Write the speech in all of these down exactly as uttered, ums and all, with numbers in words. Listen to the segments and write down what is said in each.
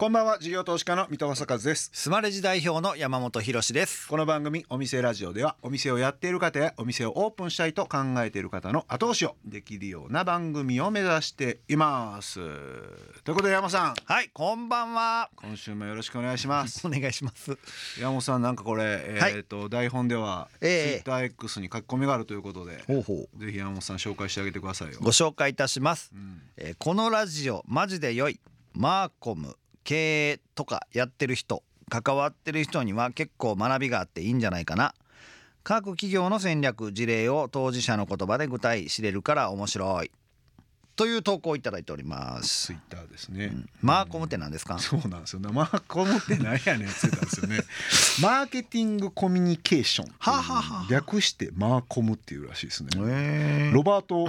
こんばんは、事業投資家の水戸正和です。スマレジ代表の山本博史です。この番組お店ラジオでは、お店をやっている方やお店をオープンしたいと考えている方の後押しをできるような番組を目指しています。ということで山本さん、はい、こんばんは。今週もよろしくお願いします。お願いします。山本さん、なんかこれ、えーとはい、台本では ツイッターエックス に書き込みがあるということで、ほうほう、ぜひ山本さん紹介してあげてくださいよ。ご紹介いたします、うん。えー、このラジオマジで良い、マーコム経営とかやってる人、関わってる人には結構学びがあっていいんじゃないかな。各企業の戦略事例を当事者の言葉で具体知れるから面白い、という投稿をいただいております。ツイッターですね、うん、マーコムって何ですか？そうなんですよ、ね、マーコムって何やねんって言ったんですよねマーケティングコミュニケーション、ははは略してマーコムっていうらしいですね。へー。ロバート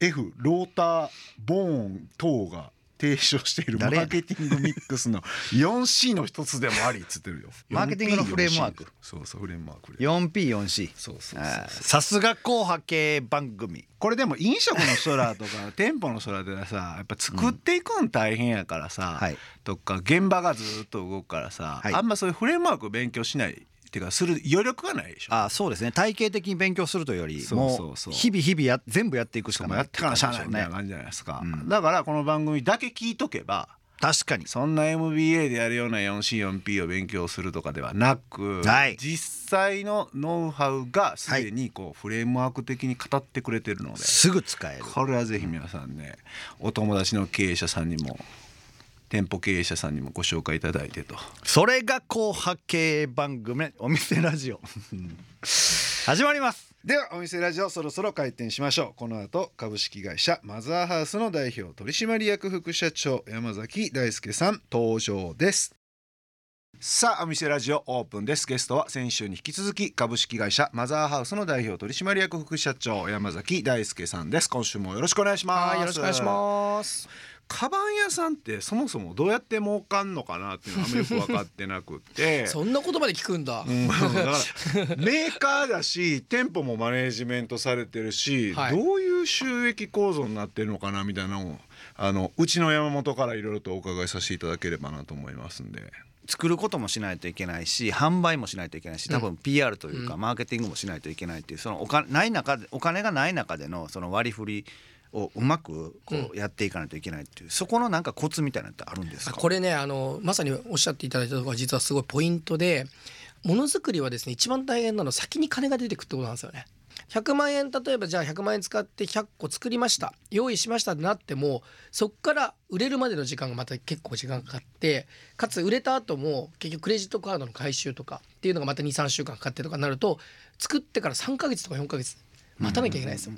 エフ ローターボーン等が提唱しているマーケティングミックスの よんシー の一つでもありっつってるよマーケティングのフレームワーク。そうそう、フレームワーク よんピーよんシー。 そうそうそうそう、さすが紅白系番組。これでも飲食の空とか店舗の空でさ、やっぱ作っていくの大変やからさ、うん、とか現場がずっと動くからさ、はい、あんまそういうフレームワーク勉強しないっていうか、する余力がないでしょ。ああ、そうですね。体系的に勉強するというより、そうそうそう、もう日々日々や全部やっていくしかない、やってからしゃあないみたいな感じじゃないですか、うん、だからこの番組だけ聞いとけば、確かにそんな エムビーエー でやるような よんシーよんピー を勉強するとかではなく、はい、実際のノウハウがすでにこうフレームワーク的に語ってくれてるので、はい、すぐ使える。これはぜひ皆さんね、お友達の経営者さんにも店舗経営者さんにもご紹介いただいてと。それが紅白系番組お店ラジオ始まります。ではお店ラジオ、そろそろ開店しましょう。この後株式会社マザーハウスの代表取締役副社長山崎大輔さん登場です。さあ、お店ラジオオープンです。ゲストは先週に引き続き株式会社マザーハウスの代表取締役副社長山崎大輔さんです。今週もよろしくお願いします。よろしくお願いします。カバン屋さんってそもそもどうやって儲かんのかなっていうのはよく分かってなくてそんなことまで聞くんだ、うん、だからメーカーだし店舗もマネージメントされてるし、はい、どういう収益構造になってるのかなみたいなのを、あのうちの山本からいろいろとお伺いさせていただければなと思いますんで。作ることもしないといけないし、販売もしないといけないし、多分 ピーアール というか、うん、マーケティングもしないといけないっていう、そのお金ない中で、お金がない中でのその割り振りをうまくこうやっていかないといけないっていう、うん、そこのなんかコツみたいなのってあるんですか？これね、あのまさにおっしゃっていただいたところが実はすごいポイントで、ものづくりはですね、一番大変なのは先に金が出てくるってことなんですよね。ひゃくまんえん、例えばじゃあひゃくまんえん使ってひゃっこ作りました、用意しましたってなっても、そこから売れるまでの時間がまた結構時間かかって、かつ売れた後も結局クレジットカードの回収とかっていうのがまた にさんしゅうかんかかってとかなると、作ってからさんかげつとかよんかげつ待たなきゃいけないですよ。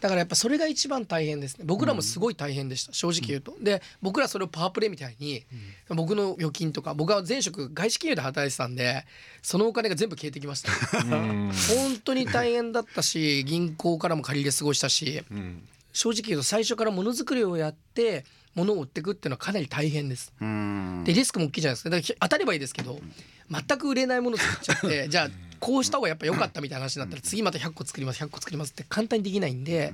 だからやっぱそれが一番大変ですね。僕らもすごい大変でした、うん、正直言うと。で、僕らそれをパワープレイみたいに、うん、僕の預金とか、僕は前職外資金融で働いてたんで、そのお金が全部消えてきました本当に大変だったし、銀行からも借り入れ過ごしたし、うん、正直言うと最初からものづくりをやって物を売っていくっていうのはかなり大変です。うん、でリスクも大きいじゃないですか。だから当たればいいですけど、全く売れないもの作っちゃってじゃあこうした方がやっぱ良かったみたいな話になったら、次またひゃっこ作りますひゃっこ作りますって簡単にできないんで、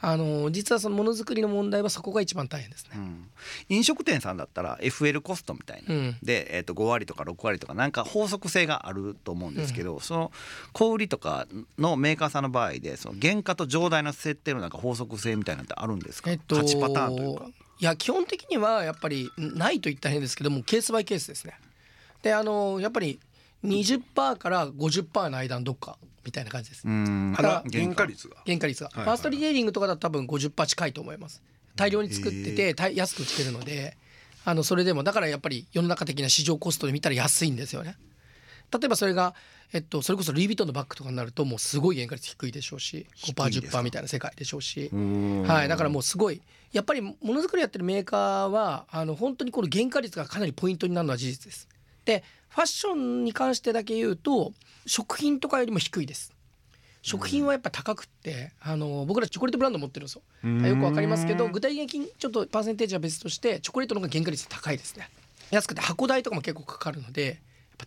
あの実はそのものづくりの問題はそこが一番大変ですね、うん、飲食店さんだったら エフエル コストみたいな、うん、で、えー、とごわりとかろくわりとかなんか法則性があると思うんですけど、うん、その小売とかのメーカーさんの場合で、その原価と上代の設定のなんか法則性みたいなのってあるんですか？えっと、はちパターンというか。いや、基本的にはやっぱりないと言ったら変ですけども、ケースバイケースですね。で、あのやっぱり にじゅっパーセント から ごじゅっパーセント の間のどっかみたいな感じです。うん、原価率が原価率が、はいはいはい、ファーストリテイリングとかだと多分 ごじゅっパーセント 近いと思います。大量に作ってて安く売ってるので、あのそれでもだからやっぱり世の中的な市場コストで見たら安いんですよね。例えばそれが、えっと、それこそルイ・ヴィトンのバッグとかになるともうすごい原価率低いでしょうし、 ごパーセントじゅっパーセント みたいな世界でしょうし、はい、だからもうすごいやっぱりものづくりやってるメーカーは、あの本当にこの原価率がかなりポイントになるのは事実です。で、ファッションに関してだけ言うと食品とかよりも低いです。食品はやっぱ高くって、あの僕らチョコレートブランド持ってるんですよ。よくわかりますけど、具体的にちょっとパーセンテージは別として、チョコレートの方が原価率高いですね。安くて箱代とかも結構かかるので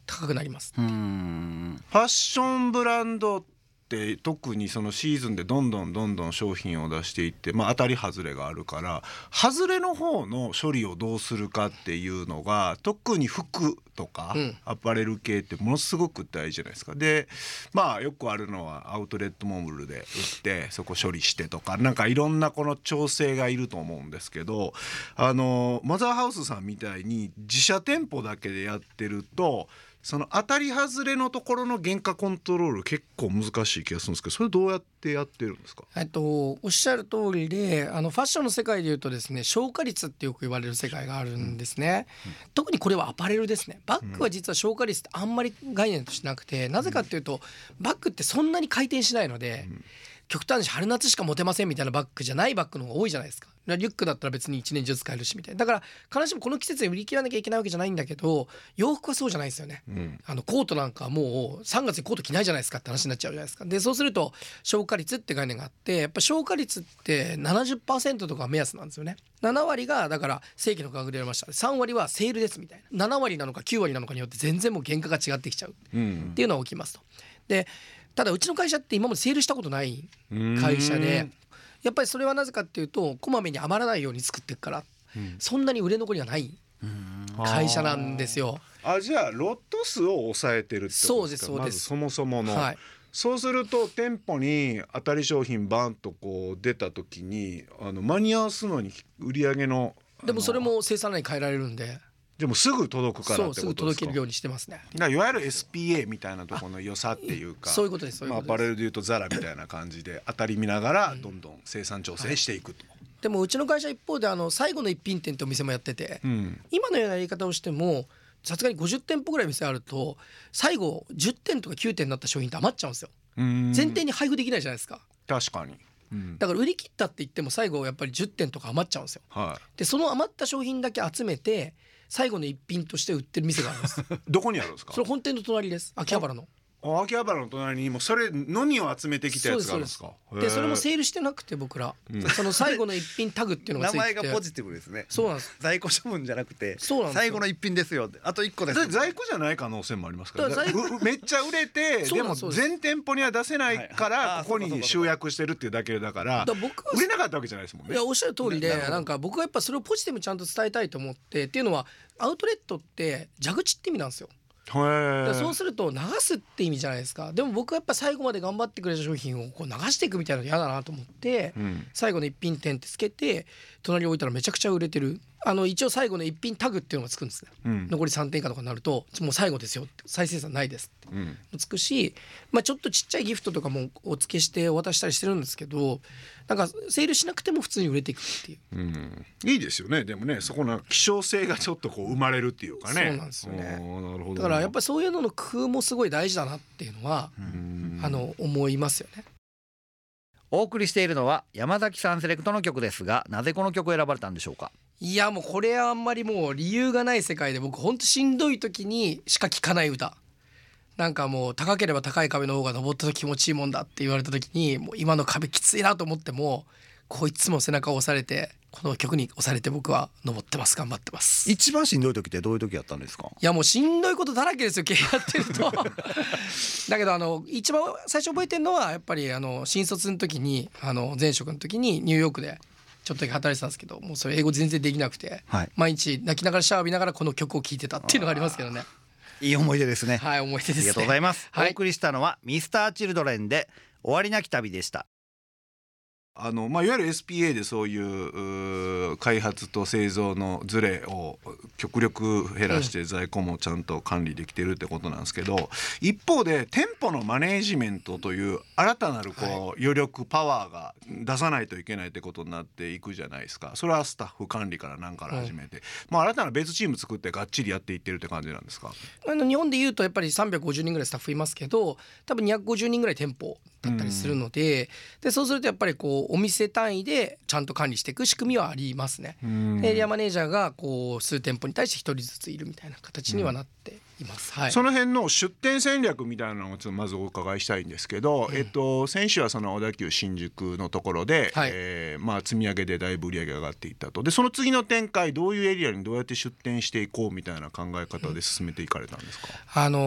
高くなります。うん、ファッションブランドって特にそのシーズンでどんどんどんどん商品を出していって、まあ、当たり外れがあるから外れの方の処理をどうするかっていうのが特に服とかアパレル系ってものすごく大事じゃないですか。で、まあ、よくあるのはアウトレットモールで売ってそこ処理してとかなんかいろんなこの調整がいると思うんですけど、あのマザーハウスさんみたいに自社店舗だけでやってるとその当たり外れのところの原価コントロール結構難しい気がするんですけど、それどうやってやってるんですか？えっと、おっしゃる通りで、あのファッションの世界でいうとですね、消化率ってよく言われる世界があるんですね、うんうん、特にこれはアパレルですね。バッグは実は消化率ってあんまり概念としてなくて、なぜかっていうとバッグってそんなに回転しないので、うん、極端に春夏しか持てませんみたいなバッグじゃないバッグの方が多いじゃないですか。リュックだったら別にいちねん中使えるしみたいな。だから必ずしもこの季節に売り切らなきゃいけないわけじゃないんだけど、洋服はそうじゃないですよね、うん、あのコートなんかもうさんがつにコート着ないじゃないですかって話になっちゃうじゃないですか。でそうすると消化率って概念があって、やっぱ消化率って ななじゅっパーセント とか目安なんですよね。ななわりがだから正規の価格でやりました、さんわりはセールですみたいな、ななわりなのかきゅうわりなのかによって全然もう原価が違ってきちゃうっていうのが起きますと。でただうちの会社って今までセールしたことない会社で、やっぱりそれはなぜかっていうとこまめに余らないように作っていくから、うん、そんなに売れ残りがない会社なんですよ。ああ、じゃあロット数を抑えてるってことですか？そうですそうです。まずそもそもの、はい、そうすると店舗に当たり商品バンとこう出た時にあの間に合わすのに売り上げのでもそれも生産ライン変えられるんで、でもすぐ届くからってことですか？そう、すぐ届けるようにしてますね。だからいわゆる エスピーエー みたいなところの良さっていうか、そういうことです。アパレルでいうとザラみたいな感じで当たり見ながらどんどん生産調整していくと、うん、はい、でもうちの会社一方であの最後の一品店ってお店もやってて、うん、今のようなやり方をしてもさすがにごじゅってんぽぐらい店あると最後じゅってんとかきゅうてんになった商品って余っちゃうんですよ。うーん、前提に配布できないじゃないですか。確かに、うん、だから売り切ったって言っても最後やっぱりじゅってんとか余っちゃうんですよ、はい、でその余った商品だけ集めて最後の一品として売ってる店がありますどこにあるんですか？それ本店の隣です。秋葉原の秋葉原の隣にもそれのみを集めてきたやつがあるんですか？そうですそうです。でそれもセールしてなくて僕ら、うん、その最後の一品タグっていうのがついてて名前がポジティブですね。そうなんです。在庫処分じゃなくてな最後の一品ですよ、あといっこです。在庫じゃない可能性もありますから、から在庫めっちゃ売れてでも全店舗には出せないからここに集約してるっていうだけだから、僕は売れなかったわけじゃないですもんね。いやおっしゃる通りで、ね、なんか僕はやっぱそれをポジティブにちゃんと伝えたいと思ってっていうのは、アウトレットって蛇口って意味なんですよ。へ、そうすると流すって意味じゃないですか。でも僕はやっぱ最後まで頑張ってくれた商品をこう流していくみたいなの嫌だなと思って、うん、最後の一品店ってつけて隣に置いたらめちゃくちゃ売れてる。あの一応最後の一品タグっていうのがつくんですね、うん、残りさんてん以下とかになるともう最後ですよって再生産ないですって、うん、つくし、まあ、ちょっとちっちゃいギフトとかもお付けしてお渡したりしてるんですけど、なんかセールしなくても普通に売れていくっていう、うん、いいですよね。でもねそこの希少性がちょっとこう生まれるっていうかね。そうなんですよね。なるほど。だからやっぱりそういうのの工夫もすごい大事だなっていうのは、うん、あの思いますよね。お送りしているのは山崎さんセレクトの曲ですが、なぜこの曲を選ばれたんでしょうか？いやもうこれはあんまりもう理由がない世界で、僕ほんとしんどい時にしか聴かない歌、なんかもう高ければ高い壁の方が登った時気持ちいいもんだって言われた時に、もう今の壁きついなと思ってもこいつも背中を押されてこの曲に押されて僕は登ってます。頑張ってます。一番しんどい時ってどういう時やったんですか？いやもうしんどいことだらけですよ経営やってるとだけどあの一番最初覚えてるのはやっぱりあの新卒の時にあの前職の時にニューヨークでちょっとだけ働いてたんですけど、もうそれ英語全然できなくて、はい、毎日泣きながらシャワー浴びながらこの曲を聴いてたっていうのがありますけどね。いい思い出ですね。はい、思い出ですね。ありがとうございます、はい、お送りしたのは ミスターチルドレン で終わりなき旅でした。あのまあ、いわゆる エスピーエー でそういう、う開発と製造のズレを極力減らして在庫もちゃんと管理できてるってことなんですけど、一方で店舗のマネージメントという新たなるこう余力パワーが出さないといけないってことになっていくじゃないですか。それはスタッフ管理から何から始めて、まあ、新たな別チーム作ってがっちりやっていってるって感じなんですか？あの日本でいうとやっぱりさんびゃくごじゅうにんぐらいスタッフいますけど、多分にひゃくごじゅうにんぐらい店舗だったりするので、でそうするとやっぱりこうお店単位でちゃんと管理していく仕組みはありますね。エリアマネージャーがこう数店舗に対してひとりずついるみたいな形にはなっています、はい、その辺の出店戦略みたいなのをちょっとまずお伺いしたいんですけど、うん、えっと、先週はその小田急新宿のところで、はい、えーまあ、積み上げでだいぶ売り上げが上がっていったと。でその次の展開どういうエリアにどうやって出店していこうみたいな考え方で進めていかれたんですか？うん、あの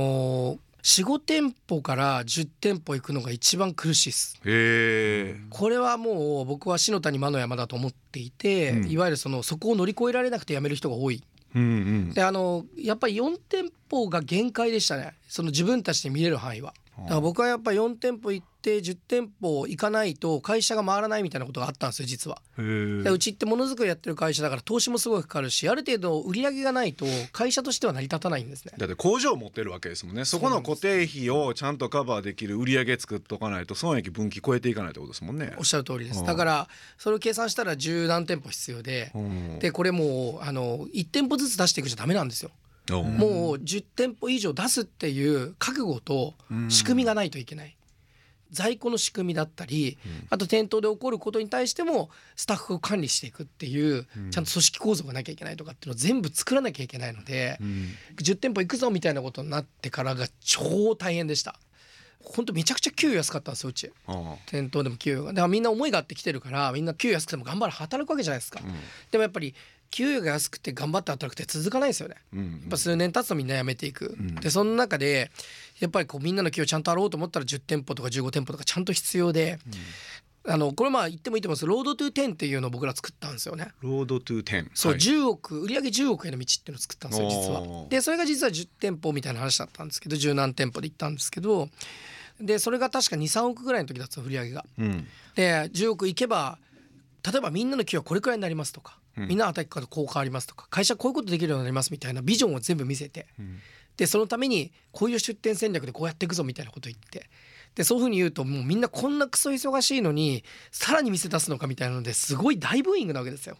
ーよん、ごてんぽからじゅってんぽ行くのが一番苦しいです。へー、これはもう僕は篠谷間の山だと思っていて、うん、いわゆる そのそこを乗り越えられなくて辞める人が多い、うんうん、であのやっぱりよんてんぽが限界でしたね。その自分たちで見れる範囲は。だから僕はやっぱりよんてんぽ行ってじゅってんぽ行かないと会社が回らないみたいなことがあったんですよ実は。へー、うちってものづくりやってる会社だから投資もすごいかかるし、ある程度売り上げがないと会社としては成り立たないんですね。だって工場を持ってるわけですもんね。そこの固定費をちゃんとカバーできる売り上げ作っとかないと損益分岐超えていかないってことですもんね。おっしゃる通りです。だからそれを計算したら十何店舗必要で、でこれもうあのいちてんぽずつ出していくじゃダメなんですよ。もうじゅってんぽ以上出すっていう覚悟と仕組みがないといけない。在庫の仕組みだったり、あと店頭で起こることに対してもスタッフを管理していくっていうちゃんと組織構造がなきゃいけないとかっていうのを全部作らなきゃいけないので、じゅってんぽ行くぞみたいなことになってからが超大変でした。本当めちゃくちゃ給与安かったんですようち。店頭でも給与がだからみんな思いがあってきてるからみんな給与安くても頑張る働くわけじゃないですか、うん、でもやっぱり給与が安くて頑張って働くって続かないですよね、うんうん、やっぱ数年経つとみんな辞めていく、うん、でその中でやっぱりこうみんなの給与ちゃんとあろうと思ったらじゅってんぽとかじゅうごてんぽとかちゃんと必要で、うん、あのこれまあ言ってもいいと思うんですけどロードトゥテンっていうのを僕ら作ったんですよね。ロードトゥテン、そう、はい、じゅうおく売上じゅうおくへの道っていうのを作ったんですよ実は。でそれが実はじゅってんぽみたいな話だったんですけど、十何店舗で行ったんですけど、でそれが確か にさんおくぐらいの時だった売り上げが、うん、でじゅうおくいけば例えばみんなの給与これくらいになりますとか、うん、みんな働き方こう変わりますとか会社こういうことできるようになりますみたいなビジョンを全部見せて、うん、でそのためにこういう出店戦略でこうやっていくぞみたいなこと言って、でそういうふうに言うともうみんなこんなクソ忙しいのにさらに店出すのかみたいなのですごい大ブーイングなわけですよ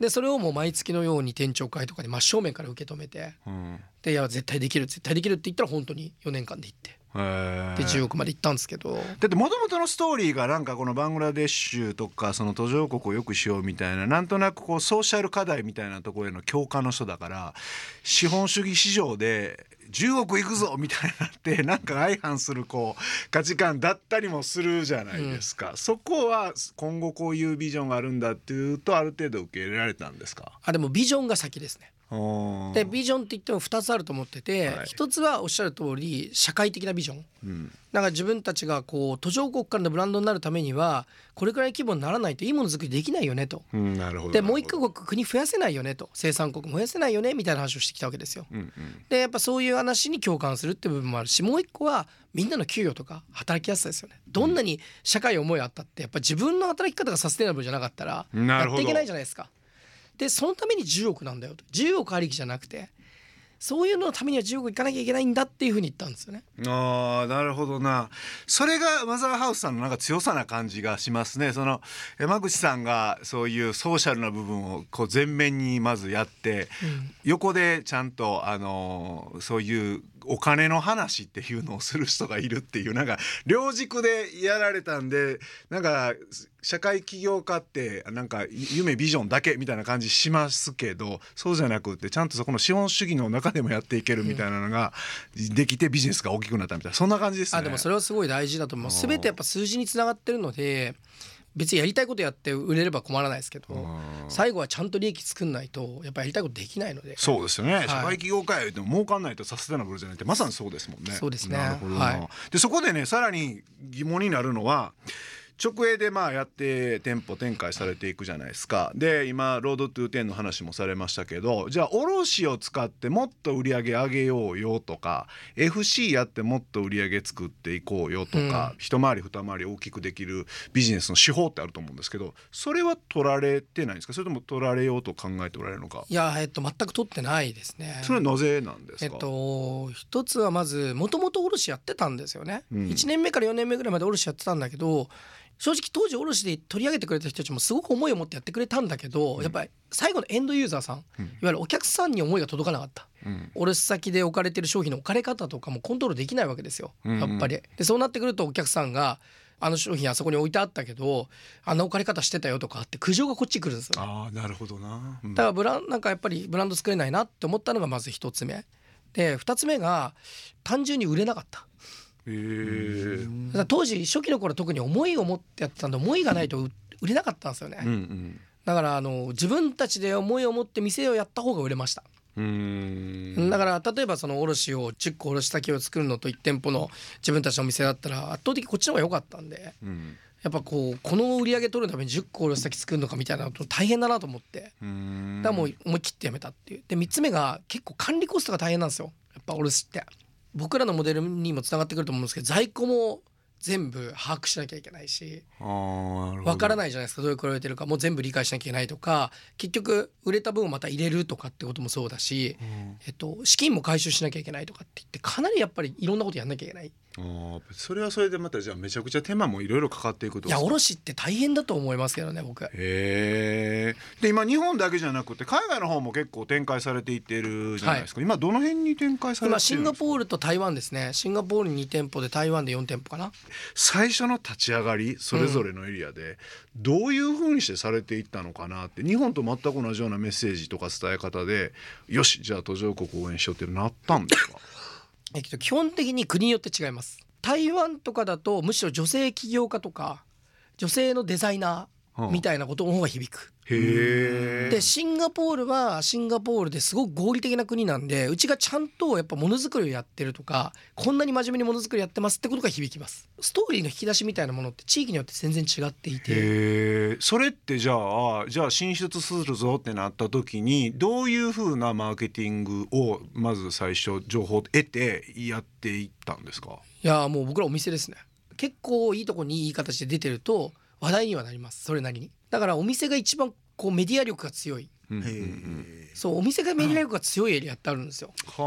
でそれをもう毎月のように店長会とかで真正面から受け止めて、うん、でいや絶対できる絶対できるって言ったら本当によねんかんで行ってでじゅうおくまで行ったんですけど、だってもともとのストーリーがなんかこのバングラデシュとかその途上国を良くしようみたいななんとなくこうソーシャル課題みたいなところへの共感の人だから、資本主義市場でじゅうおくいくぞみたいなってなんか相反するこう価値観だったりもするじゃないですか、うん、そこは今後こういうビジョンがあるんだっていうとある程度受け入れられたんですか？あ、でもビジョンが先ですね。でビジョンって言ってもふたつあると思ってて、はい、ひとつはおっしゃる通り社会的なビジョン、うん、なんか自分たちがこう途上国からのブランドになるためにはこれくらい規模にならないといいものづくりできないよねと、うん、なるほど。でもう一個国増やせないよねと、生産国も増やせないよねみたいな話をしてきたわけですよ、うんうん、でやっぱそういう話に共感するって部分もあるし、もう一個はみんなの給与とか働きやすさですよね。どんなに社会思いあったってやっぱ自分の働き方がサステナブルじゃなかったらやっていけないじゃないですか。でそのためにじゅうおくなんだよと、じゅうおくありきじゃなくてそういうののためにはじゅうおくいかなきゃいけないんだっていう風に言ったんですよね。ああ、なるほどな。それがマザーハウスさんのなんか強さな感じがしますね。その山口さんがそういうソーシャルな部分をこう前面にまずやって、うん、横でちゃんとあのそういうお金の話っていうのをする人がいるっていうなんか両軸でやられたんで、なんか社会起業家ってなんか夢ビジョンだけみたいな感じしますけど、そうじゃなくてちゃんとそこの資本主義の中でもやっていけるみたいなのができてビジネスが大きくなったみたいな、そんな感じですね。あ、でもそれはすごい大事だと思う。全てやっぱ数字につながってるので、別にやりたいことやって売れれば困らないですけど、最後はちゃんと利益作んないとやっぱりやりたいことできないので。そうですよね、はい、社会起業家よりも儲かんないとサステナブルじゃないって、まさにそうですもんね。そうですね、なるほどな、はい、でそこでね、さらに疑問になるのは直営でまあやって店舗展開されていくじゃないですか。で今ロードトゥーテンの話もされましたけど、じゃあ卸を使ってもっと売り上げ上げようよとか エフシー やってもっと売り上げ作っていこうよとか、うん、一回り二回り大きくできるビジネスの手法ってあると思うんですけど、それは取られてないんですか？それとも取られようと考えておられるのか？いや、えっと、全く取ってないですね。それはなぜなんですか？えっと、一つはまずもともと卸やってたんですよね、うん、いちねんめからよねんめぐらいまで卸やってたんだけど、正直当時卸で取り上げてくれた人たちもすごく思いを持ってやってくれたんだけど、やっぱり最後のエンドユーザーさん、うん、いわゆるお客さんに思いが届かなかった、うん、卸先で置かれてる商品の置かれ方とかもコントロールできないわけですよ、やっぱり。でそうなってくるとお客さんがあの商品あそこに置いてあったけどあんな置かれ方してたよとかって苦情がこっち来るんですよ。ああ、なるほどな、うん、だからブランなんかやっぱりブランド作れないなって思ったのがまず一つ目で、二つ目が単純に売れなかった。へー、だから当時初期の頃特に思いを持ってやってたんで、思いがないと売れなかったんですよね、うんうん、だからあの自分たちで思いを持って店をやった方が売れました。うーん、だから例えばその卸をじゅっこ卸先を作るのといち店舗の自分たちのお店だったら圧倒的こっちの方が良かったんで、うん、やっぱこうこの売り上げ取るためにじゅっこ卸先作るのかみたいなのと大変だなと思って、うーん、だからもう思い切ってやめたっていう。でみっつめが結構管理コストが大変なんですよ、やっぱ卸って。僕らのモデルにもつながってくると思うんですけど、在庫も全部把握しなきゃいけないし、分からないじゃないですか、どういうこれ売れてるかもう全部理解しなきゃいけないとか、結局売れた分をまた入れるとかってこともそうだし、うん、えっと、資金も回収しなきゃいけないとかって言って、かなりやっぱりいろんなことやんなきゃいけない。あ、それはそれでまたじゃあめちゃくちゃ手間もいろいろかかっていくと。いや、卸って大変だと思いますけどね、僕。へえ。で今日本だけじゃなくて海外の方も結構展開されていってるじゃないですか、はい、今どの辺に展開されてるんですか。今シンガポールと台湾ですね。シンガポールににてんぽで台湾でよんてんぽかな。最初の立ち上がりそれぞれのエリアでどういう風にしてされていったのかなって、うん、日本と全く同じようなメッセージとか伝え方でよしじゃあ途上国応援しようってなったんですか。えっと、基本的に国によって違います。台湾とかだとむしろ女性起業家とか女性のデザイナーみたいなことの方が響く、うん、へえ。でシンガポールはシンガポールですごく合理的な国なんで、うちがちゃんとやっぱものづくりをやってるとかこんなに真面目にものづくりやってますってことが響きます。ストーリーの引き出しみたいなものって地域によって全然違っていて、へえ。それってじゃあじゃあ進出するぞってなった時にどういう風なマーケティングをまず最初情報を得てやっていったんですか。いやもう僕らお店ですね。結構いいとこにいい形で出てると話題にはなります、それなりに。だからお店が一番こうメディア力が強い、うんうん、そうお店がメディア力が強いエリアってあるんですよ。はあ、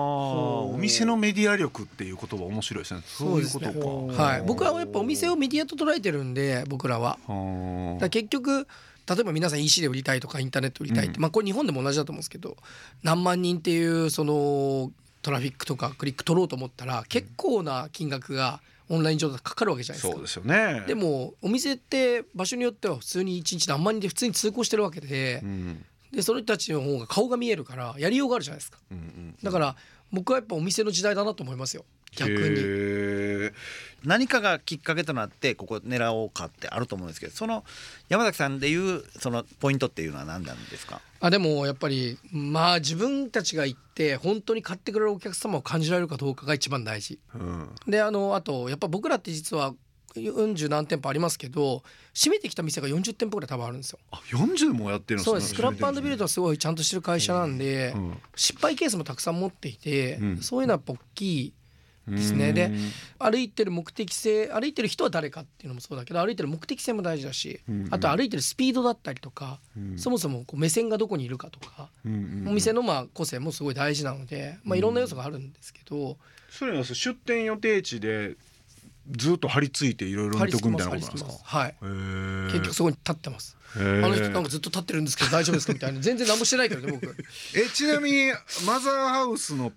お店のメディア力っていう言葉面白いですね。そういうことか、はい、僕はやっぱお店をメディアと捉えてるんで、僕らは。はあ、だから結局例えば皆さん イーシー で売りたいとかインターネット売りたいって、うん、まあこれ日本でも同じだと思うんですけど、何万人っていうそのトラフィックとかクリック取ろうと思ったら結構な金額がオンライン上でかかるわけじゃないですか。そうですよね。でもお店って場所によっては普通にいちにち何万人で普通に通行してるわけで、うん、でその人たちの方が顔が見えるからやりようがあるじゃないですか、うんうんうん、だから僕はやっぱお店の時代だなと思いますよ、逆に。何かがきっかけとなってここ狙おうかってあると思うんですけど、その山崎さんでいうそのポイントっていうのは何なんですか。あ、でもやっぱりまあ自分たちが行って本当に買ってくれるお客様を感じられるかどうかが一番大事、うん、であのあとやっぱ僕らって実はよんじゅう何店舗ありますけど、閉めてきた店がよんじゅってんぽぐらい多分あるんですよ。あ、よんじゅうもやってるんですね。そうです。スクラップ&ビルドはすごいちゃんとしてる会社なんで、うんうん、失敗ケースもたくさん持っていて、うん、そういうのはやっぱ大きいですね。で歩いてる目的性、歩いてる人は誰かっていうのもそうだけど、歩いてる目的性も大事だし、うんうん、あと歩いてるスピードだったりとか、うん、そもそもこう目線がどこにいるかとか、うんうんうん、お店のまあ個性もすごい大事なので、まあ、いろんな要素があるんですけど、うん、それは出店予定地でずっと張り付いていろいろ見ておくみたいなことなんですか。はい、結局そこに立ってます。あの人なんかずっと立ってるんですけど大丈夫ですかみたいな全然何もしてないけどね僕えちなみにマザーハウスの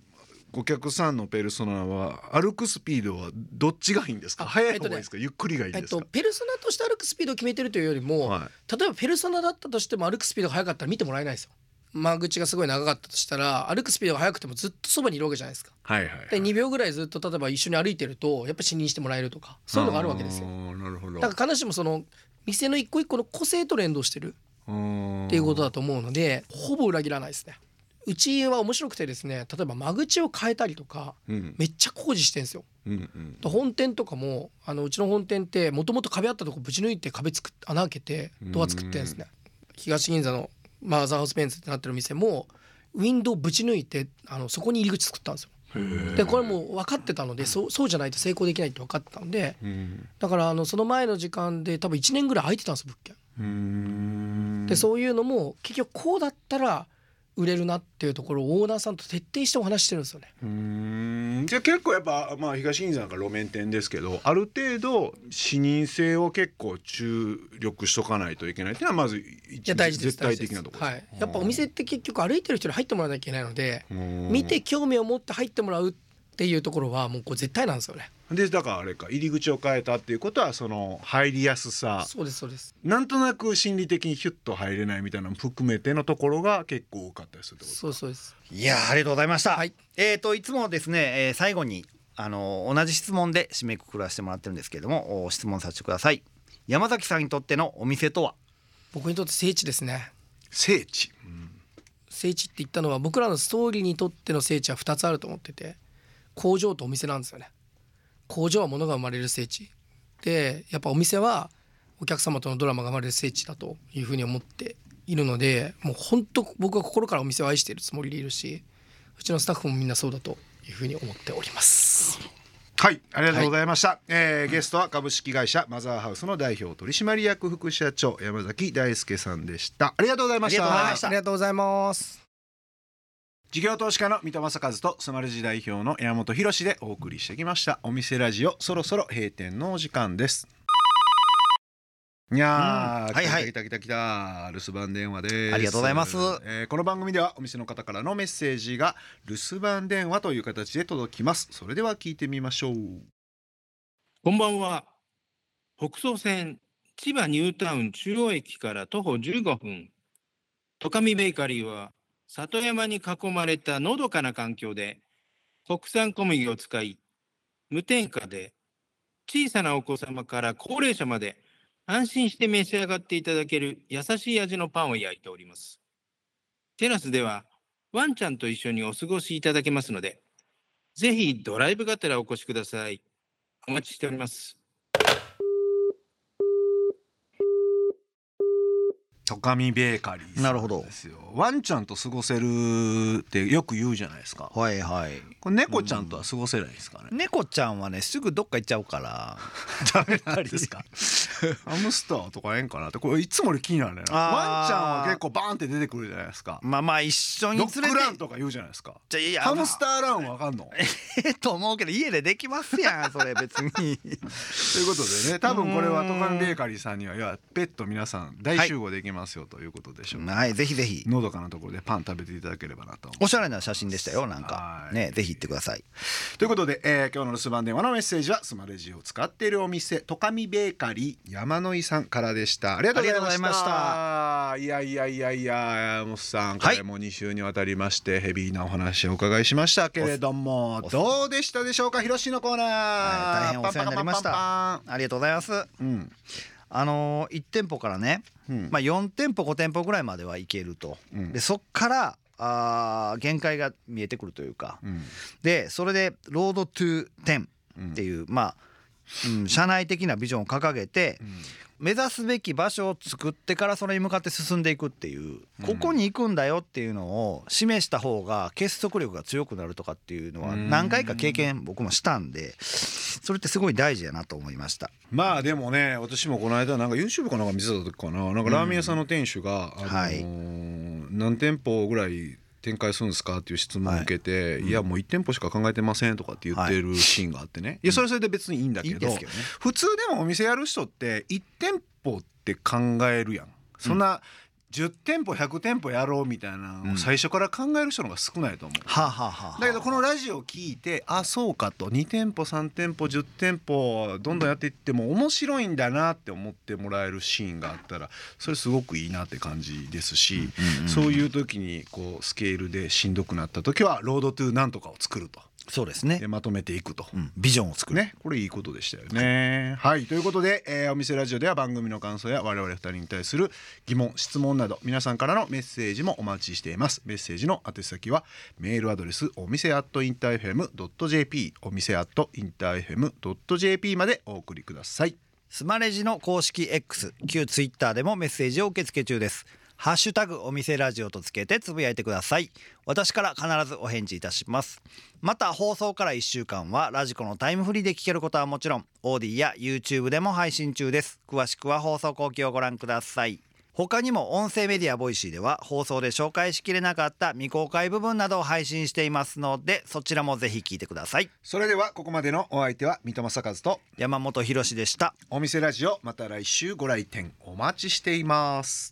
お客さんのペルソナは歩くスピードはどっちがいいんですか。速い方がいいですか、えっとね、ゆっくりがいいですか。えっと、ペルソナとして歩くスピードを決めてるというよりも、はい、例えばペルソナだったとしても歩くスピードが速かったら見てもらえないですよ。間口がすごい長かったとしたら歩くスピードが速くてもずっとそばにいるわけじゃないですか、はいはいはい、でにびょうぐらいずっと例えば一緒に歩いてるとやっぱ視認してもらえるとか、そういうのがあるわけですよ。なるほど。だから必ずしもその店の一個一個の個性と連動してるっていうことだと思うので、ほぼ裏切らないですね。うちは面白くてですね、例えば間口を変えたりとか、うん、めっちゃ工事してるんですよ、うんうん、本店とかもあのうちの本店ってもともと壁あったとこぶち抜いて壁作っ穴開けてドア作ってるんですね、うん、東銀座のマザーハウスペンスってなってる店もウィンドウぶち抜いてあのそこに入り口作ったんですよ。でこれもう分かってたので、そ う, そうじゃないと成功できないって分かってたんで、うん、だからあのその前の時間で多分いちねんぐらい空いてたんです物件。うーんでそういうのも結局こうだったら売れるなっていうところをオーナーさんと徹底してお話してるんですよね。うーんじゃあ結構やっぱ、まあ、東銀座なんか路面店ですけどある程度視認性を結構注力しとかないといけないっていうのはまず一大事です。絶対的なところです。はい、やっぱお店って結局歩いてる人に入ってもらわなきゃいけないので、見て興味を持って入ってもらうっていうところはもうこう絶対なんですよね。でだからあれか入り口を変えたっていうことはその入りやすさ、そうですそうです、なんとなく心理的にヒュッと入れないみたいなのも含めてのところが結構多かったりするってことか。そうそうです。いやありがとうございました、はい。えー、といつもですね、えー、最後にあの同じ質問で締めくくらせてもらってるんですけれども、質問させてください。山崎さんにとってのお店とは。僕にとって聖地ですね。聖地、うん、聖地って言ったのは、僕らのストーリーにとっての聖地はふたつあると思ってて、工場とお店なんですよね。工場は物が生まれる聖地で、やっぱお店はお客様とのドラマが生まれる聖地だというふうに思っているので、もう本当僕は心からお店を愛しているつもりでいるし、うちのスタッフもみんなそうだというふうに思っております。はい、ありがとうございました、はい。えー、ゲストは株式会社マザーハウスの代表取締役副社長山崎大輔さんでした。ありがとうございました。ありがとうございます。事業投資家の三戸正和とスマルジ代表の山本博史でお送りしてきましたお店ラジオ、そろそろ閉店のお時間です。いやー、うん、はいはい、来た来た来た、留守番電話です。ありがとうございます、えー、この番組ではお店の方からのメッセージが留守番電話という形で届きます。それでは聞いてみましょう。こんばんは。北総線千葉ニュータウン中央駅から徒歩じゅうごふん、トカミベーカリーは里山に囲まれたのどかな環境で、国産小麦を使い、無添加で小さなお子様から高齢者まで安心して召し上がっていただける優しい味のパンを焼いております。テラスではワンちゃんと一緒にお過ごしいただけますので、ぜひドライブがてらお越しください。お待ちしております。トカミベーカリーさんですよ。ワンちゃんと過ごせるってよく言うじゃないですか。はいはい。これ猫ちゃんとは過ごせないですかね、うん。猫ちゃんはね、すぐどっか行っちゃうから。ダメなんですか。ハムスターとかええんかなって、これいつもより気になるね。ワンちゃんは結構バーンって出てくるじゃないですか。まあまあ一緒に連れてドッグランとか言うじゃないですか。じゃいやハムスターランはわかんの？ええと思うけど家でできますやんそれ別に。ということでね、多分これはトカミベーカリーさんにはペット皆さん大集合できますよということでしょう、ね。はい、ぜひぜひのどかなところでパン食べていただければなと思います。おしゃれな写真でしたよなんかね、ぜひ行ってください。ということで、えー、今日の留守番電話のメッセージはスマレジを使っているお店トカミベーカリー山野井さんからでした。ありがとうございました。いやいやいやいや、山本さん、これもに週にわたりましてヘビーなお話をお伺いしましたけれども、どうでしたでしょうか。ひろしのコーナー、はい、大変お世話になりました。ありがとうございます、うん。あのー、いち店舗からね、うんまあ、よん店舗ご店舗ぐらいまでは行けると、うん、でそっからあ限界が見えてくるというか、うん、でそれでロードトゥじゅうっていう、うん、まあうん、社内的なビジョンを掲げて、うん、目指すべき場所を作ってからそれに向かって進んでいくっていう、うん、ここに行くんだよっていうのを示した方が結束力が強くなるとかっていうのは何回か経験僕もしたんで、それってすごい大事やなと思いました。まあでもね、私もこの間なんか YouTube かなんか見せた時かな、なんかラーメン屋さんの店主が、うんあのーはい、何店舗ぐらい展開するんですかっていう質問を受けて、はいうん、いやもういち店舗しか考えてませんとかって言ってるシーンがあってね、はい、いやそれはそれで別にいいんだけど、うんいいですけどね、普通でもお店やる人っていち店舗って考えるやん。そんな、うんじゅう店舗ひゃく店舗やろうみたいなのを最初から考える人の方が少ないと思う、うん、はあはあはあ、だけどこのラジオを聞いてあそうかとに店舗さん店舗じゅう店舗どんどんやっていっても面白いんだなって思ってもらえるシーンがあったらそれすごくいいなって感じですし、うんうん、そういう時にこうスケールでしんどくなった時はロードトゥなんとかを作ると。そうですね、でまとめていくと、うん、ビジョンを作る、ね、これいいことでしたよね、はい、はい、ということで、えー、お店ラジオでは番組の感想や我々ふたりに対する疑問質問など皆さんからのメッセージもお待ちしています。メッセージの宛先はメールアドレスお店 アットインターエフエムドットジェーピー お店 アットインターエフエムドットジェーピー までお送りください。スマレジの公式 X 旧 Twitter でもメッセージを受け付け中です。ハッシュタグお店ラジオとつけてつぶやいてください。私から必ずお返事いたします。また放送からいっしゅうかんはラジコのタイムフリーで聞けることはもちろんオーディや YouTube でも配信中です。詳しくは放送後期をご覧ください。他にも音声メディアボイシーでは放送で紹介しきれなかった未公開部分などを配信していますのでそちらもぜひ聞いてください。それではここまでのお相手は三戸正和と山本博史でした。お店ラジオまた来週ご来店お待ちしています。